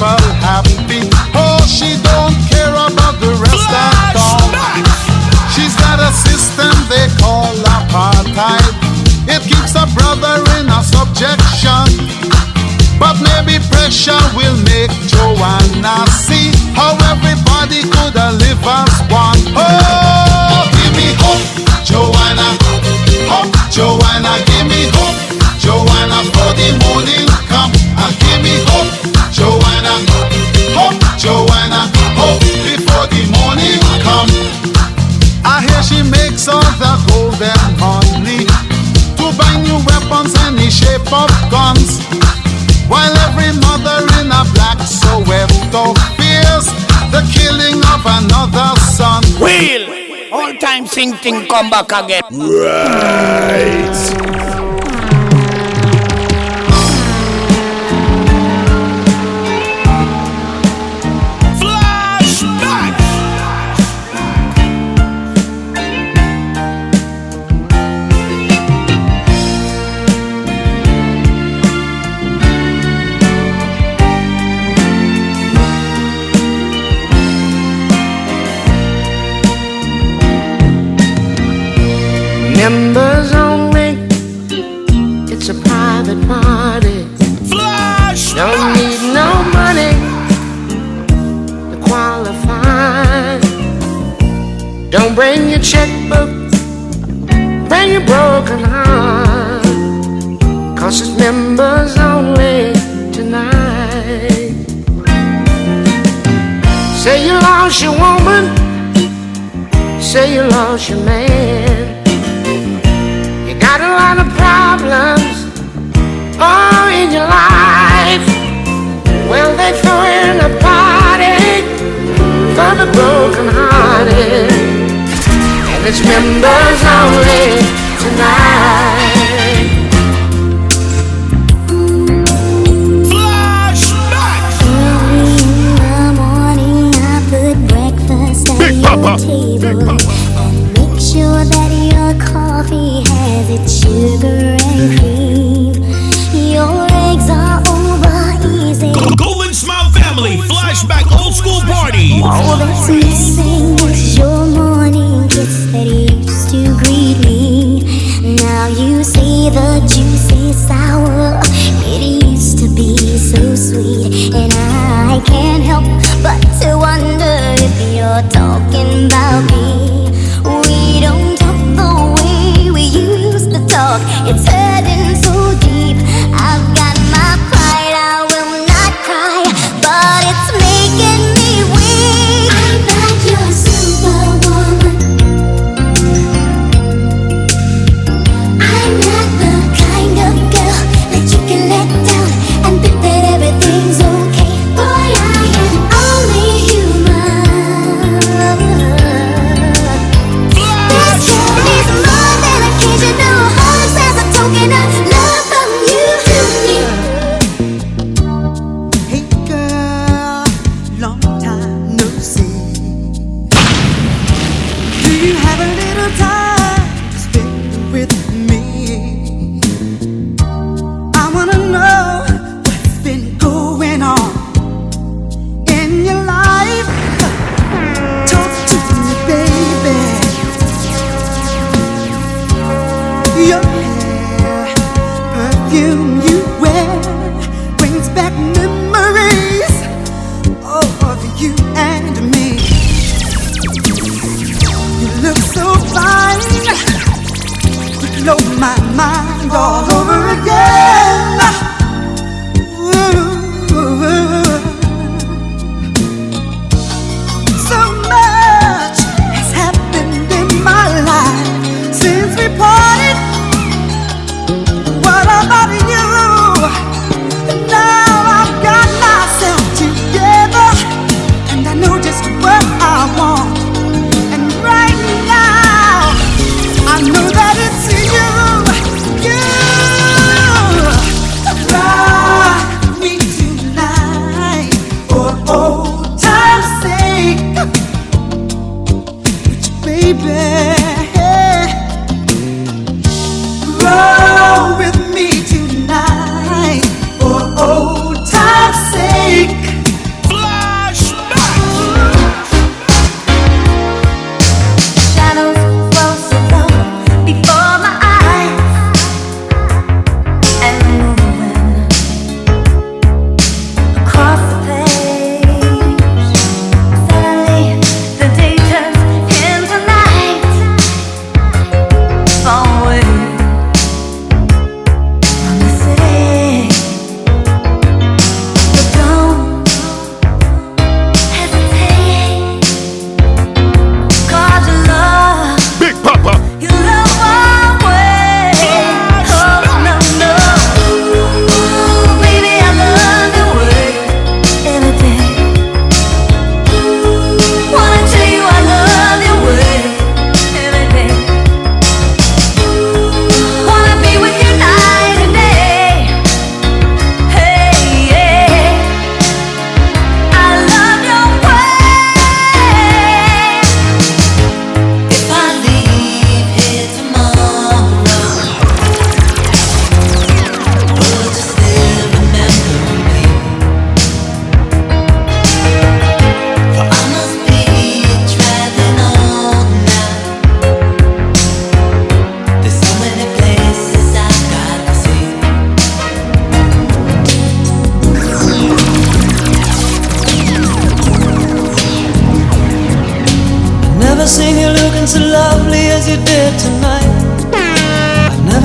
people happy. Oh, she don't care about the rest at all. She's got a system they call apartheid. It keeps a brother in a subjection. But maybe pressure will make Joanna see how everybody could live as one. Oh, give me hope, Joanna. Hope, Joanna, give me hope, Joanna, for the morning come. And give me hope, Joanna. Hope, Joanna, hope before the morning come. I hear she makes all the golden money to buy new weapons, any shape of guns. While every mother in a black Soweto fears the killing of another son. Wheel! All time sing thing come back again. Right! Flashback! Members only, it's a private party. Flash! Don't need no money to qualify. Don't bring your checkbook, bring your broken heart. Cause it's members only tonight. Say you lost your woman, say you lost your man. Got a lot of problems all in your life. Well, they throw in a party for the broken hearted, and it's members only tonight. Flashbacks. Early in the morning I put breakfast at Big your Papa. Table and make sure that your coffee has its sugar and cream. Your eggs are over easy. Golden Smile family, flashback, old school party. All that's missing is your morning kiss that used to greet me. Now you see the juicy sour. It used to be so sweet, and I can't help but to wonder if you're talking about me. We don't talk. It's hurting so deep. I've got my pride, I will not cry, but it's making me weak. I'm not your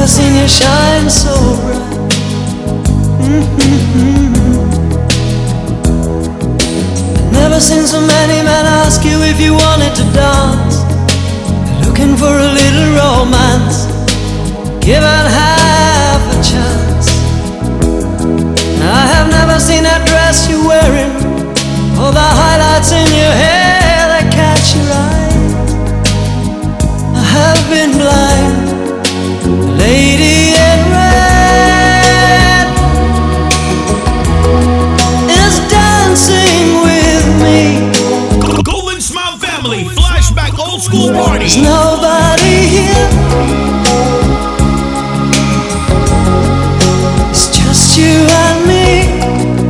I've seen you shine so bright. I've never seen so many men ask you if you wanted to dance. They're looking for a little romance, give it half a chance. I have never seen that dress you're wearing, or the highlights in your hair that catch your eye. I have been blind. Lady in red is dancing with me. Golden Smile family, flashback old school party. There's nobody here, it's just you and me.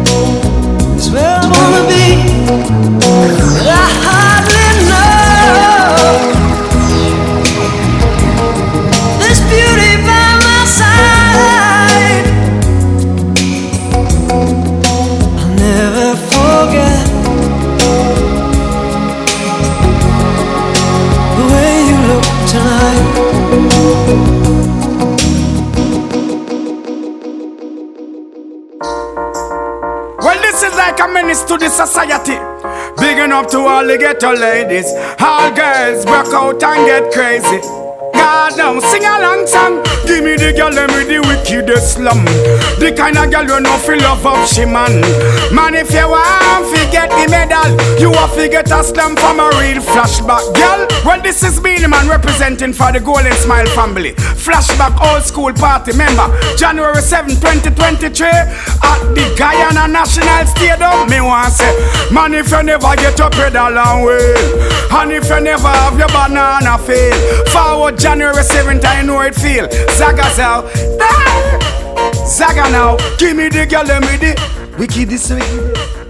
It's where I wanna be, but I hardly know. Well, this is like a menace to the society. Big enough to all the ghetto ladies. All girls work out and get crazy. God now, sing a long song. Give me the girl with the wickedest slum. The kind of girl you know fi love up she man. Man, if you want fi get the medal, you have to get a slum from a real flashback girl. Well, this is me, the man representing for the Golden Smile family. Flashback old school party member, January 7, 2023 at the Guyana National Stadium. Me want say, man, if you never get your pedal and wheel, and if you never have your banana fail, forward January 7th, I know it feel. Zagazel, Zaga now, give me the girl, let me the wickedest.